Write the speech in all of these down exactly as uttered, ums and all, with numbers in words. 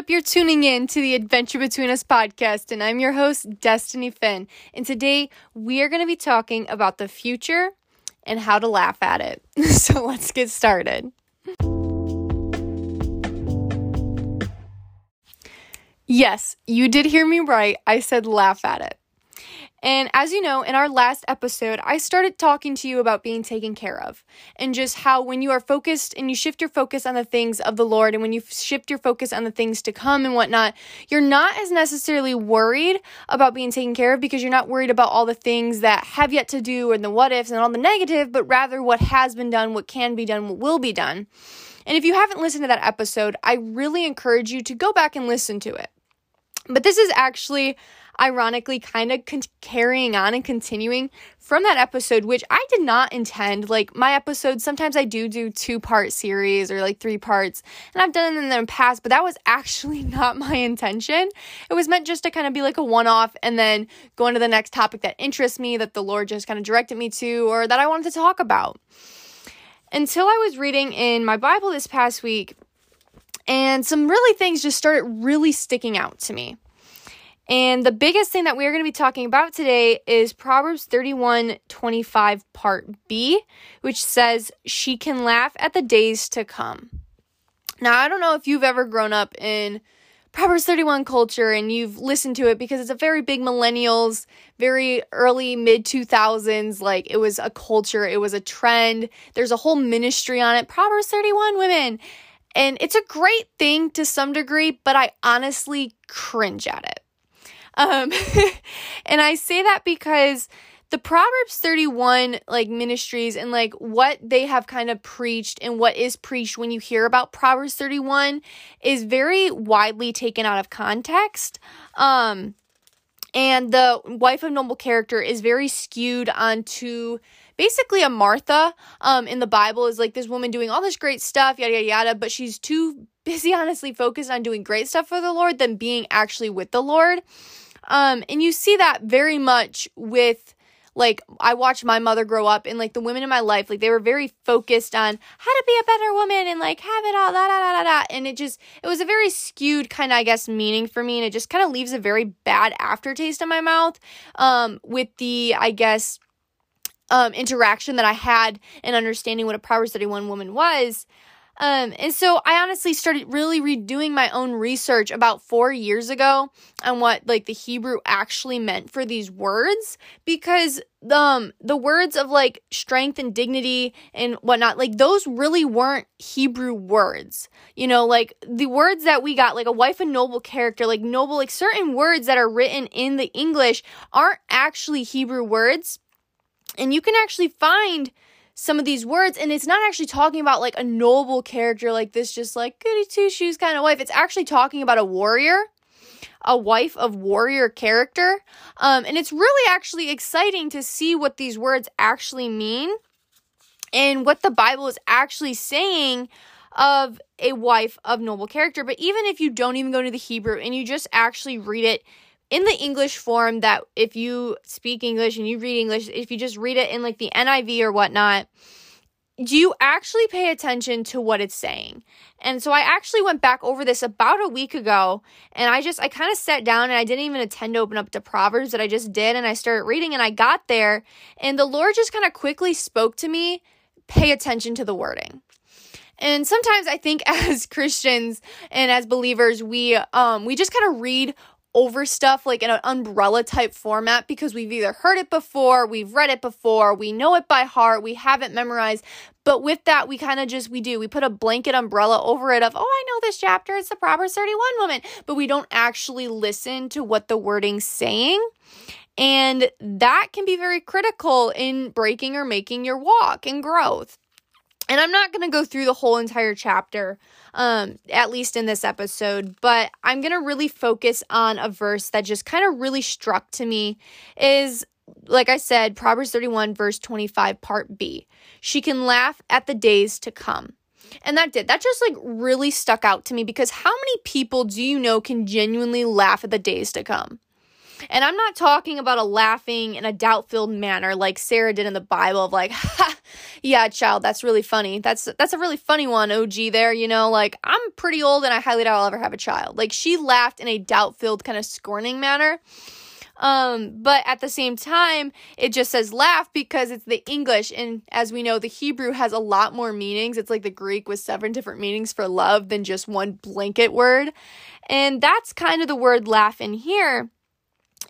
up? You're tuning in to the Adventure Between Us podcast, and I'm your host, Destiny Finn. And today, we are going to be talking about the future and how to laugh at it. So let's get started. Yes, you did hear me right. I said laugh at it. And as you know, in our last episode, I started talking to you about being taken care of and just how when you are focused and you shift your focus on the things of the Lord and when you shift your focus on the things to come and whatnot, you're not as necessarily worried about being taken care of because you're not worried about all the things that have yet to do and the what ifs and all the negative, but rather what has been done, what can be done, what will be done. And if you haven't listened to that episode, I really encourage you to go back and listen to it. But this is actually, ironically, kind of con- carrying on and continuing from that episode, which I did not intend. Like, my episodes, sometimes I do do two-part series or, like, three parts, and I've done it in the past, but that was actually not my intention. It was meant just to kind of be, like, a one-off and then go into the next topic that interests me, that the Lord just kind of directed me to, or that I wanted to talk about. Until I was reading in my Bible this past week, and some really things just started really sticking out to me. And the biggest thing that we are going to be talking about today is Proverbs thirty-one twenty-five part B, which says, "She can laugh at the days to come." Now, I don't know if you've ever grown up in Proverbs thirty-one culture and you've listened to it because it's a very big millennials, very early mid two thousands, like it was a culture, it was a trend. There's a whole ministry on it, Proverbs thirty-one women. And it's a great thing to some degree, but I honestly cringe at it. Um, and I say that because the Proverbs thirty-one, like, ministries and, like, what they have kind of preached and what is preached when you hear about Proverbs thirty-one is very widely taken out of context. Um, and the wife of noble character is very skewed onto basically a Martha um, in the Bible is like this woman doing all this great stuff, yada, yada, yada, but she's too busy, honestly, focused on doing great stuff for the Lord than being actually with the Lord. Um, and you see that very much with, like, I watched my mother grow up and, like, the women in my life, like, they were very focused on how to be a better woman and, like, have it all, da, da, da, da, da. And it just, it was a very skewed kind of, I guess, meaning for me. And it just kind of leaves a very bad aftertaste in my mouth um, with the, I guess, Um, interaction that I had in understanding what a Proverbs thirty-one woman was. Um, and so I honestly started really redoing my own research about four years ago on what, like, the Hebrew actually meant for these words, because um, the words of, like, strength and dignity and whatnot, like, those really weren't Hebrew words. You know, like, the words that we got, like, a wife and noble character, like, noble, like, certain words that are written in the English aren't actually Hebrew words. And you can actually find some of these words, and it's not actually talking about, like, a noble character, like this just, like, goody two-shoes kind of wife. It's actually talking about a warrior, a wife of warrior character. Um, and it's really actually exciting to see what these words actually mean and what the Bible is actually saying of a wife of noble character. But even if you don't even go to the Hebrew and you just actually read it in the English form, that if you speak English and you read English, if you just read it in, like, the N I V or whatnot, do you actually pay attention to what it's saying? And so I actually went back over this about a week ago, and I just, I kind of sat down, and I didn't even intend to open up the Proverbs, that I just did, and I started reading, and I got there, and the Lord just kind of quickly spoke to me, pay attention to the wording. And sometimes I think as Christians and as believers, we um we just kind of read over stuff, like, in an umbrella type format, because we've either heard it before, we've read it before, we know it by heart, we have it memorized. But with that, we kind of just, we do, we put a blanket umbrella over it of, oh, I know this chapter, it's the Proverbs thirty-one woman, but we don't actually listen to what the wording's saying. And that can be very critical in breaking or making your walk and growth. And I'm not going to go through the whole entire chapter, um, at least in this episode, but I'm going to really focus on a verse that just kind of really struck to me is, like I said, Proverbs thirty-one, verse twenty-five, part B. She can laugh at the days to come. And that did. That just, like, really stuck out to me, because how many people do you know can genuinely laugh at the days to come? And I'm not talking about a laughing in a doubt-filled manner like Sarah did in the Bible of like, ha, yeah, child, that's really funny. That's that's a really funny one, O G there, you know, like, I'm pretty old and I highly doubt I'll ever have a child. Like, she laughed in a doubt-filled kind of scorning manner. Um, but at the same time, it just says laugh because it's the English. And as we know, the Hebrew has a lot more meanings. It's like the Greek with seven different meanings for love than just one blanket word. And that's kind of the word laugh in here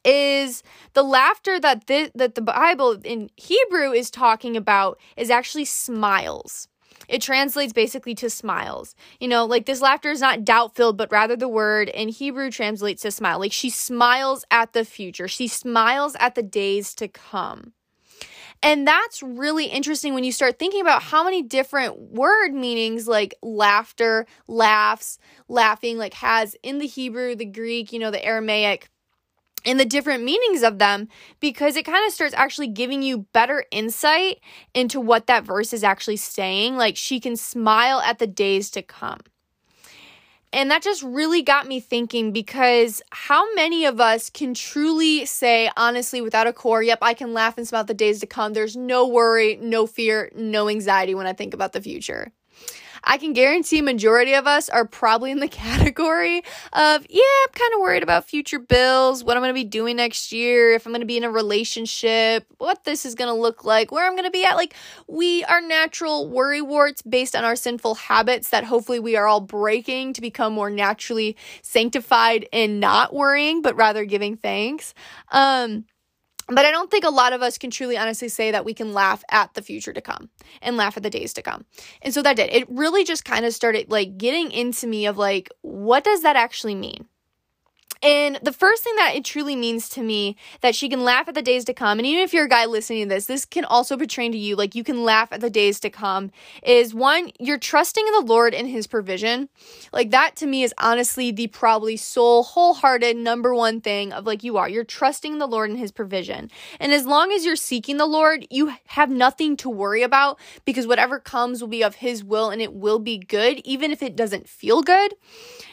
is the laughter that the, that the Bible in Hebrew is talking about is actually smiles. It translates basically to smiles. You know, like this laughter is not doubt-filled, but rather the word in Hebrew translates to smile. Like she smiles at the future. She smiles at the days to come. And that's really interesting when you start thinking about how many different word meanings like laughter, laughs, laughing, like has in the Hebrew, the Greek, you know, the Aramaic, and the different meanings of them, because it kind of starts actually giving you better insight into what that verse is actually saying. Like she can smile at the days to come. And that just really got me thinking, because how many of us can truly say, honestly, without a core, yep, I can laugh and smile at the days to come. There's no worry, no fear, no anxiety when I think about the future. I can guarantee majority of us are probably in the category of, yeah, I'm kind of worried about future bills, what I'm going to be doing next year, if I'm going to be in a relationship, what this is going to look like, where I'm going to be at. Like, we are natural worry warts based on our sinful habits that hopefully we are all breaking to become more naturally sanctified and not worrying, but rather giving thanks. Um, But I don't think a lot of us can truly honestly say that we can laugh at the future to come and laugh at the days to come. And so that did. It really just kind of started like getting into me of like, what does that actually mean? And the first thing that it truly means to me that she can laugh at the days to come, and even if you're a guy listening to this, this can also be trained to you, like you can laugh at the days to come, is one, you're trusting in the Lord and his provision. Like that to me is honestly the probably soul wholehearted number one thing of like you are. You're trusting in the Lord and his provision. And as long as you're seeking the Lord, you have nothing to worry about because whatever comes will be of his will and it will be good, even if it doesn't feel good.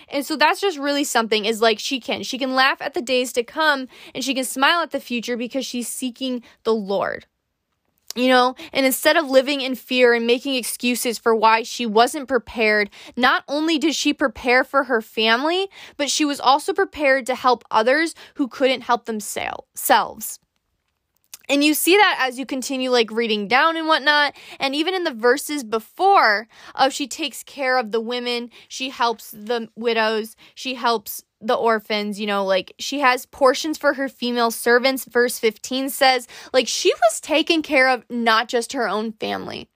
And so that's just really something is like she can. She can laugh at the days to come and she can smile at the future because she's seeking the Lord. You know, and instead of living in fear and making excuses for why she wasn't prepared, not only did she prepare for her family, but she was also prepared to help others who couldn't help themselves. And you see that as you continue like reading down and whatnot. And even in the verses before, oh, she takes care of the women. She helps the widows. She helps the orphans, you know, like she has portions for her female servants. Verse fifteen says like she was taking care of not just her own family,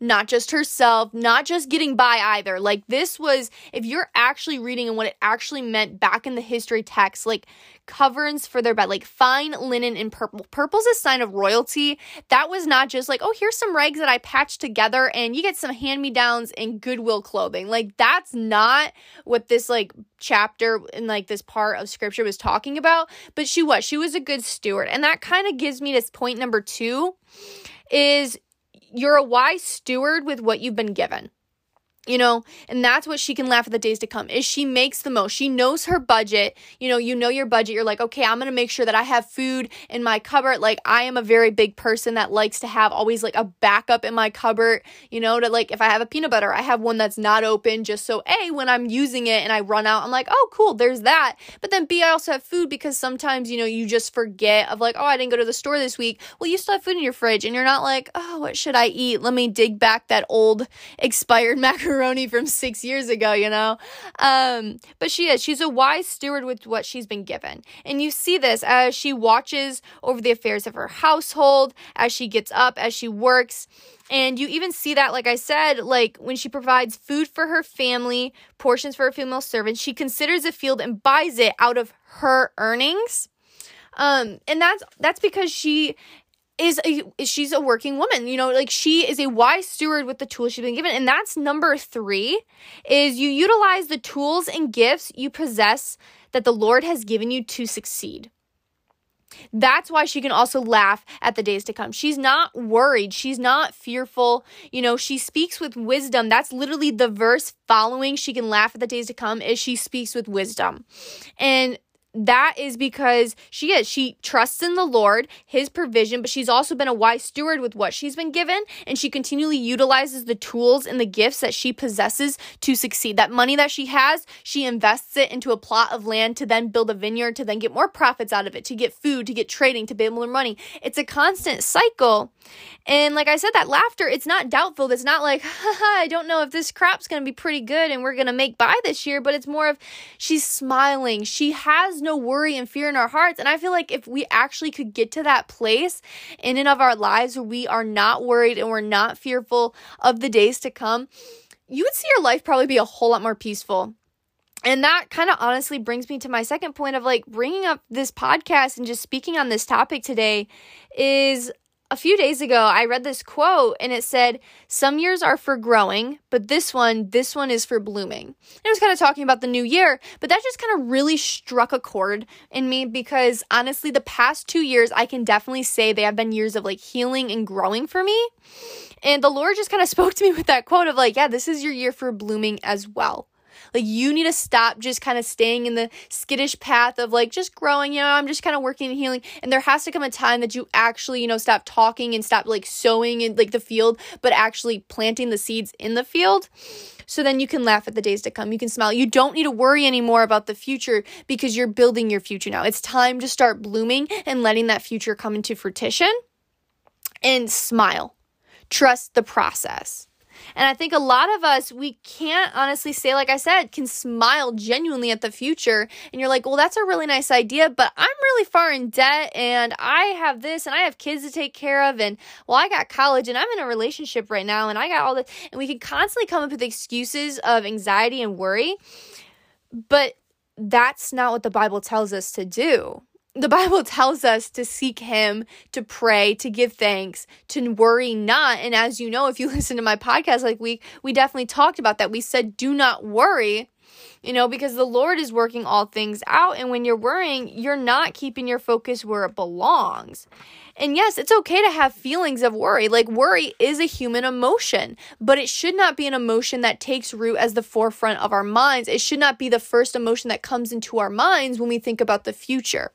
not just herself, not just getting by either. Like this was, if you're actually reading and what it actually meant back in the history text, like coverings for their bed, like fine linen and purple. Purple's a sign of royalty. That was not just like, oh, here's some rags that I patched together and you get some hand-me-downs and Goodwill clothing. Like that's not what this like chapter and like this part of scripture was talking about, but she was, she was a good steward. And that kind of gives me this point number two is you're a wise steward with what you've been given, you know, and that's what she can laugh at the days to come is she makes the most. She knows her budget. You know, you know your budget. You're like, okay, I'm going to make sure that I have food in my cupboard. Like I am a very big person that likes to have always like a backup in my cupboard, you know, to like, if I have a peanut butter, I have one that's not open just so A, when I'm using it and I run out, I'm like, oh, cool, there's that. But then B, I also have food because sometimes, you know, you just forget of like, oh, I didn't go to the store this week. Well, you still have food in your fridge and you're not like, oh, what should I eat? Let me dig back that old expired macaroni. Macaroni from six years ago, you know? Um, but she is. She's a wise steward with what she's been given. And you see this as she watches over the affairs of her household, as she gets up, as she works. And you even see that, like I said, like when she provides food for her family, portions for her female servants, she considers a field and buys it out of her earnings. Um, and that's that's because she is a, she's a working woman, you know, like she is a wise steward with the tools she's been given. And that's number three is you utilize the tools and gifts you possess that the Lord has given you to succeed. That's why she can also laugh at the days to come. She's not worried. She's not fearful. You know, she speaks with wisdom. That's literally the verse following. She can laugh at the days to come is she speaks with wisdom. And that is because she is. She trusts in the Lord, his provision, but she's also been a wise steward with what she's been given, and she continually utilizes the tools and the gifts that she possesses to succeed. That money that she has, she invests it into a plot of land to then build a vineyard, to then get more profits out of it, to get food, to get trading, to pay more money. It's a constant cycle. And like I said, that laughter, it's not doubtful. It's not like, haha, I don't know if this crop's going to be pretty good and we're going to make by this year, but it's more of she's smiling. She has no worry and fear in our hearts. And I feel like if we actually could get to that place in and of our lives where we are not worried and we're not fearful of the days to come, you would see your life probably be a whole lot more peaceful. And that kind of honestly brings me to my second point of like bringing up this podcast and just speaking on this topic today is a few days ago, I read this quote and it said, some years are for growing, but this one, this one is for blooming. And it was kind of talking about the new year, but that just kind of really struck a chord in me because honestly, the past two years, I can definitely say they have been years of like healing and growing for me. And the Lord just kind of spoke to me with that quote of like, yeah, this is your year for blooming as well. Like, you need to stop just kind of staying in the skittish path of, like, just growing, you know, I'm just kind of working and healing. And there has to come a time that you actually, you know, stop talking and stop, like, sowing in, like, the field, but actually planting the seeds in the field. So then you can laugh at the days to come. You can smile. You don't need to worry anymore about the future because you're building your future now. It's time to start blooming and letting that future come into fruition. And smile. Trust the process. And I think a lot of us, we can't honestly say, like I said, can smile genuinely at the future. And you're like, well, that's a really nice idea, but I'm really far in debt and I have this and I have kids to take care of. And well, I got college and I'm in a relationship right now and I got all this. And we can constantly come up with excuses of anxiety and worry, but that's not what the Bible tells us to do. The Bible tells us to seek him, to pray, to give thanks, to worry not. And as you know, if you listen to my podcast, like we, we definitely talked about that. We said, do not worry, you know, because the Lord is working all things out. And when you're worrying, you're not keeping your focus where it belongs. And yes, it's okay to have feelings of worry. Like worry is a human emotion, but it should not be an emotion that takes root as the forefront of our minds. It should not be the first emotion that comes into our minds when we think about the future.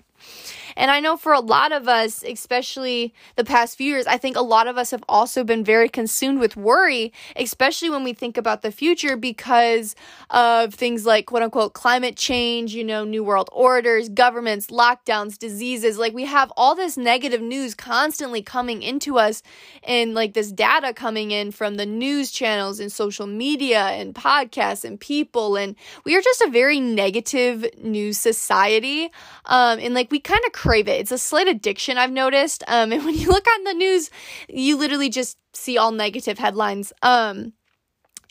And I know for a lot of us, especially the past few years, I think a lot of us have also been very consumed with worry, especially when we think about the future because of things like quote unquote climate change, you know, new world orders, governments, lockdowns, diseases. Like we have all this negative news constantly coming into us and like this data coming in from the news channels and social media and podcasts and people. And we are just a very negative news society. Um, and like, we kind of crave it. It's a slight addiction, I've noticed. Um, and when you look on the news, you literally just see all negative headlines. Um,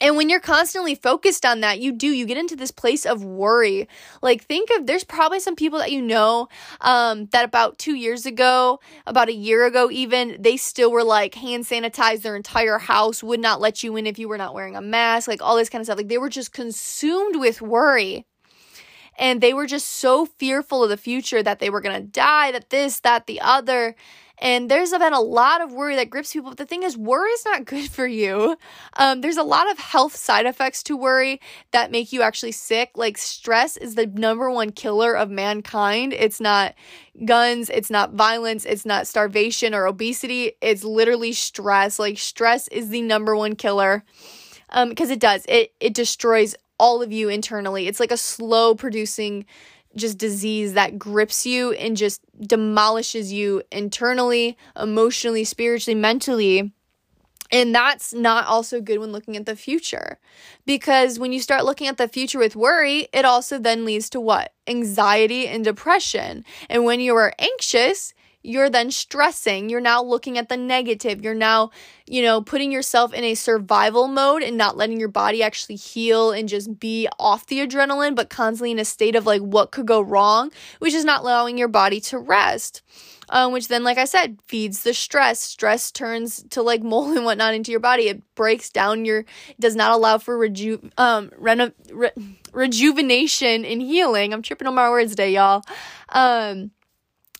and when you're constantly focused on that, you do, you get into this place of worry. Like think of, there's probably some people that you know um, that about two years ago, about a year ago even, they still were like hand sanitized their entire house, would not let you in if you were not wearing a mask, like all this kind of stuff. Like they were just consumed with worry. And they were just so fearful of the future that they were going to die, that this, that, the other. And there's been a lot of worry that grips people. But the thing is, worry is not good for you. Um, there's a lot of health side effects to worry that make you actually sick. Like stress is the number one killer of mankind. It's not guns. It's not violence. It's not starvation or obesity. It's literally stress. Like stress is the number one killer um, because it does. It, it destroys all of you internally. It's like a slow producing just disease that grips you and just demolishes you internally, emotionally, spiritually, mentally. And that's not also good when looking at the future, because when you start looking at the future with worry, it also then leads to what? Anxiety and depression. And when you are anxious, you're then stressing. You're now looking at the negative. You're now, you know, putting yourself in a survival mode and not letting your body actually heal and just be off the adrenaline, but constantly in a state of like what could go wrong, which is not allowing your body to rest. Um, which then, like I said, feeds the stress. Stress turns to like mold and whatnot into your body. It breaks down your, does not allow for reju- um, reno- re- rejuvenation and healing. I'm tripping on my words today, y'all. Um,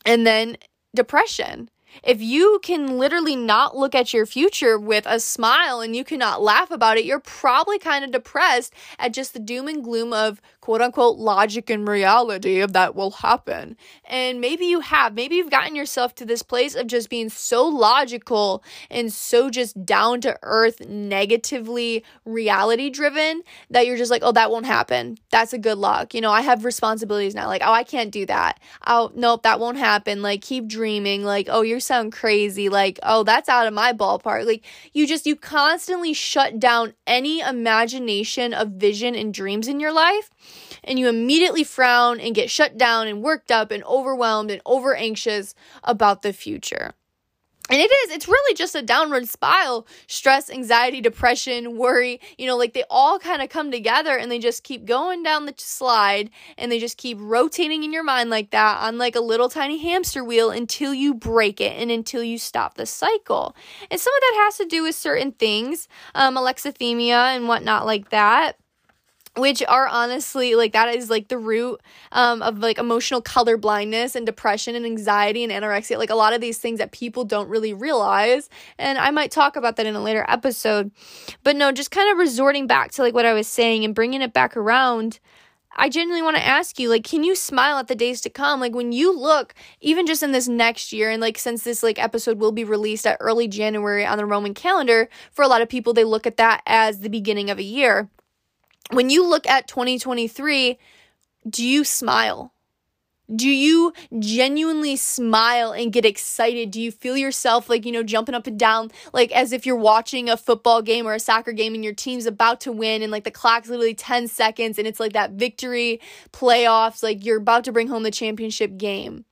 and then depression. If you can literally not look at your future with a smile and you cannot laugh about it, you're probably kind of depressed at just the doom and gloom of quote-unquote logic and reality of that will happen. And maybe you have. Maybe you've gotten yourself to this place of just being so logical and so just down-to-earth, negatively reality-driven that you're just like, oh, that won't happen. That's a good luck. You know, I have responsibilities now. Like, oh, I can't do that. Oh, nope, that won't happen. Like, keep dreaming. Like, oh, you sound crazy. Like, oh, that's out of my ballpark. Like, you just, you constantly shut down any imagination of vision and dreams in your life, and you immediately frown and get shut down and worked up and overwhelmed and over anxious about the future. And it is, it's really just a downward spiral. Stress, anxiety, depression, worry, you know, like they all kind of come together and they just keep going down the slide and they just keep rotating in your mind like that on like a little tiny hamster wheel until you break it and until you stop the cycle. And some of that has to do with certain things, um, alexithymia and whatnot like that, which are honestly, like, that is, like, the root um, of, like, emotional colorblindness and depression and anxiety and anorexia. Like, a lot of these things that people don't really realize. And I might talk about that in a later episode. But, no, just kind of resorting back to, like, what I was saying and bringing it back around, I genuinely want to ask you, like, can you smile at the days to come? Like, when you look, even just in this next year, and, like, since this, like, episode will be released at early January on the Roman calendar, for a lot of people, they look at that as the beginning of a year. When you look at twenty twenty-three, do you smile? Do you genuinely smile and get excited? Do you feel yourself like, you know, jumping up and down, like as if you're watching a football game or a soccer game and your team's about to win and like the clock's literally ten seconds and it's like that victory playoffs, like you're about to bring home the championship game?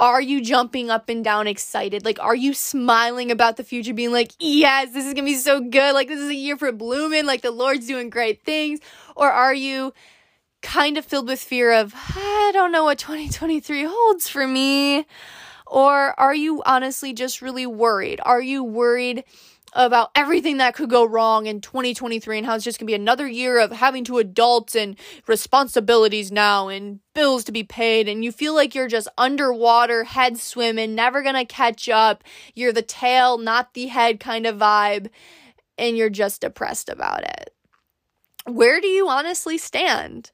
Are you jumping up and down excited? Like, are you smiling about the future being like, yes, this is going to be so good. Like, this is a year for blooming. Like, the Lord's doing great things. Or are you kind of filled with fear of, I don't know what twenty twenty-three holds for me? Or are you honestly just really worried? Are you worried about everything that could go wrong in twenty twenty-three and how it's just going to be another year of having to adults and responsibilities now and bills to be paid, and you feel like you're just underwater, head swimming, never going to catch up, you're the tail, not the head kind of vibe, and you're just depressed about it? Where do you honestly stand?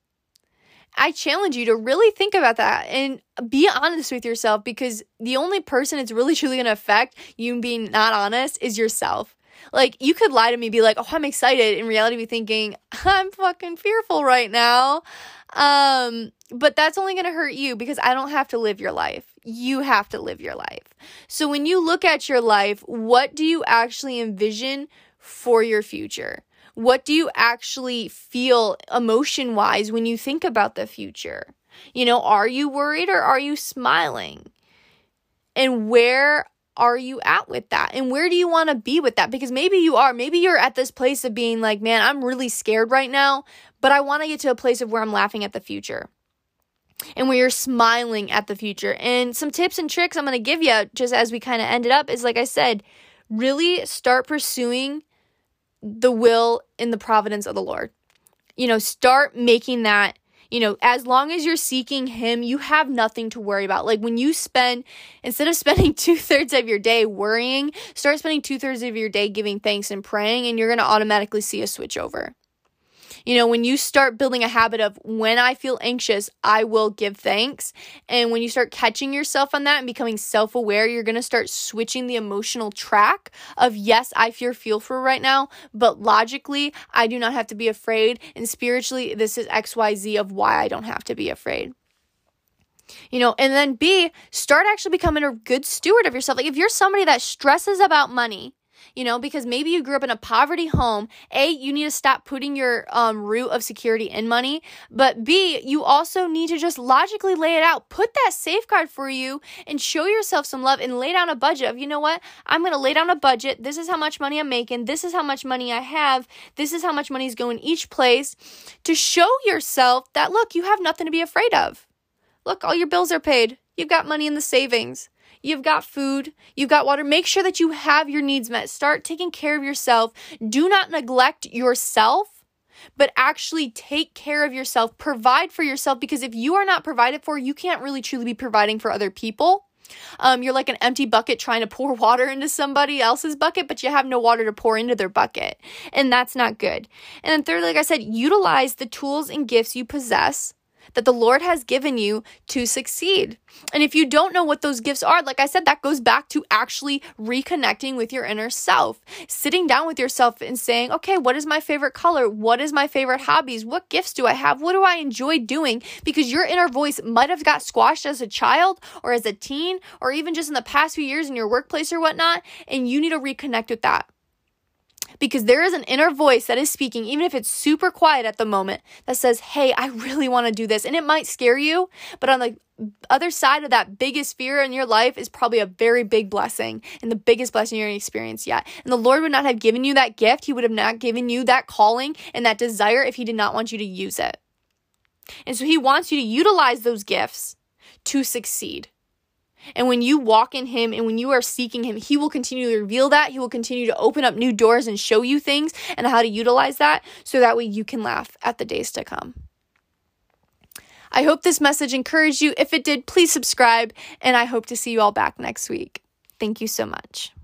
I challenge you to really think about that and be honest with yourself, because the only person it's really truly going to affect you being not honest is yourself. Like, you could lie to me, be like, oh, I'm excited. In reality, be thinking, I'm fucking fearful right now. Um, but that's only going to hurt you, because I don't have to live your life. You have to live your life. So when you look at your life, what do you actually envision for your future? What do you actually feel emotion-wise when you think about the future? You know, are you worried or are you smiling? And where are you at with that? And where do you want to be with that? Because maybe you are. Maybe you're at this place of being like, man, I'm really scared right now, but I want to get to a place of where I'm laughing at the future and where you're smiling at the future. And some tips and tricks I'm going to give you just as we kind of end it up is, like I said, really start pursuing the will and the providence of the Lord. You know, start making that, you know, as long as you're seeking Him, you have nothing to worry about. Like, when you spend, instead of spending two thirds of your day worrying, start spending two thirds of your day giving thanks and praying, and you're going to automatically see a switch over. You know, when you start building a habit of, when I feel anxious, I will give thanks. And when you start catching yourself on that and becoming self-aware, you're going to start switching the emotional track of, yes, I feel fearful right now, but logically, I do not have to be afraid. And spiritually, this is X Y Z of why I don't have to be afraid. You know, and then B, start actually becoming a good steward of yourself. Like, if you're somebody that stresses about money, you know, because maybe you grew up in a poverty home, A, you need to stop putting your um, root of security in money. But B, you also need to just logically lay it out. Put that safeguard for you and show yourself some love and lay down a budget of, you know what, I'm going to lay down a budget. This is how much money I'm making. This is how much money I have. This is how much money is going each place, to show yourself that, look, you have nothing to be afraid of. Look, all your bills are paid. You've got money in the savings. You've got food, you've got water. Make sure that you have your needs met. Start taking care of yourself. Do not neglect yourself, but actually take care of yourself. Provide for yourself, because if you are not provided for, you can't really truly be providing for other people. Um, you're like an empty bucket trying to pour water into somebody else's bucket, but you have no water to pour into their bucket. And that's not good. And then thirdly, like I said, utilize the tools and gifts you possess that the Lord has given you to succeed. And if you don't know what those gifts are, like I said, that goes back to actually reconnecting with your inner self, sitting down with yourself and saying, okay, what is my favorite color? What is my favorite hobbies? What gifts do I have? What do I enjoy doing? Because your inner voice might have got squashed as a child or as a teen, or even just in the past few years in your workplace or whatnot, and you need to reconnect with that. Because there is an inner voice that is speaking, even if it's super quiet at the moment, that says, hey, I really want to do this. And it might scare you, but on the other side of that biggest fear in your life is probably a very big blessing, and the biggest blessing you're going to experience yet. And the Lord would not have given you that gift. He would have not given you that calling and that desire if he did not want you to use it. And so he wants you to utilize those gifts to succeed. And when you walk in him and when you are seeking him, he will continue to reveal that. He will continue to open up new doors and show you things and how to utilize that, so that way you can laugh at the days to come. I hope this message encouraged you. If it did, please subscribe, and I hope to see you all back next week. Thank you so much.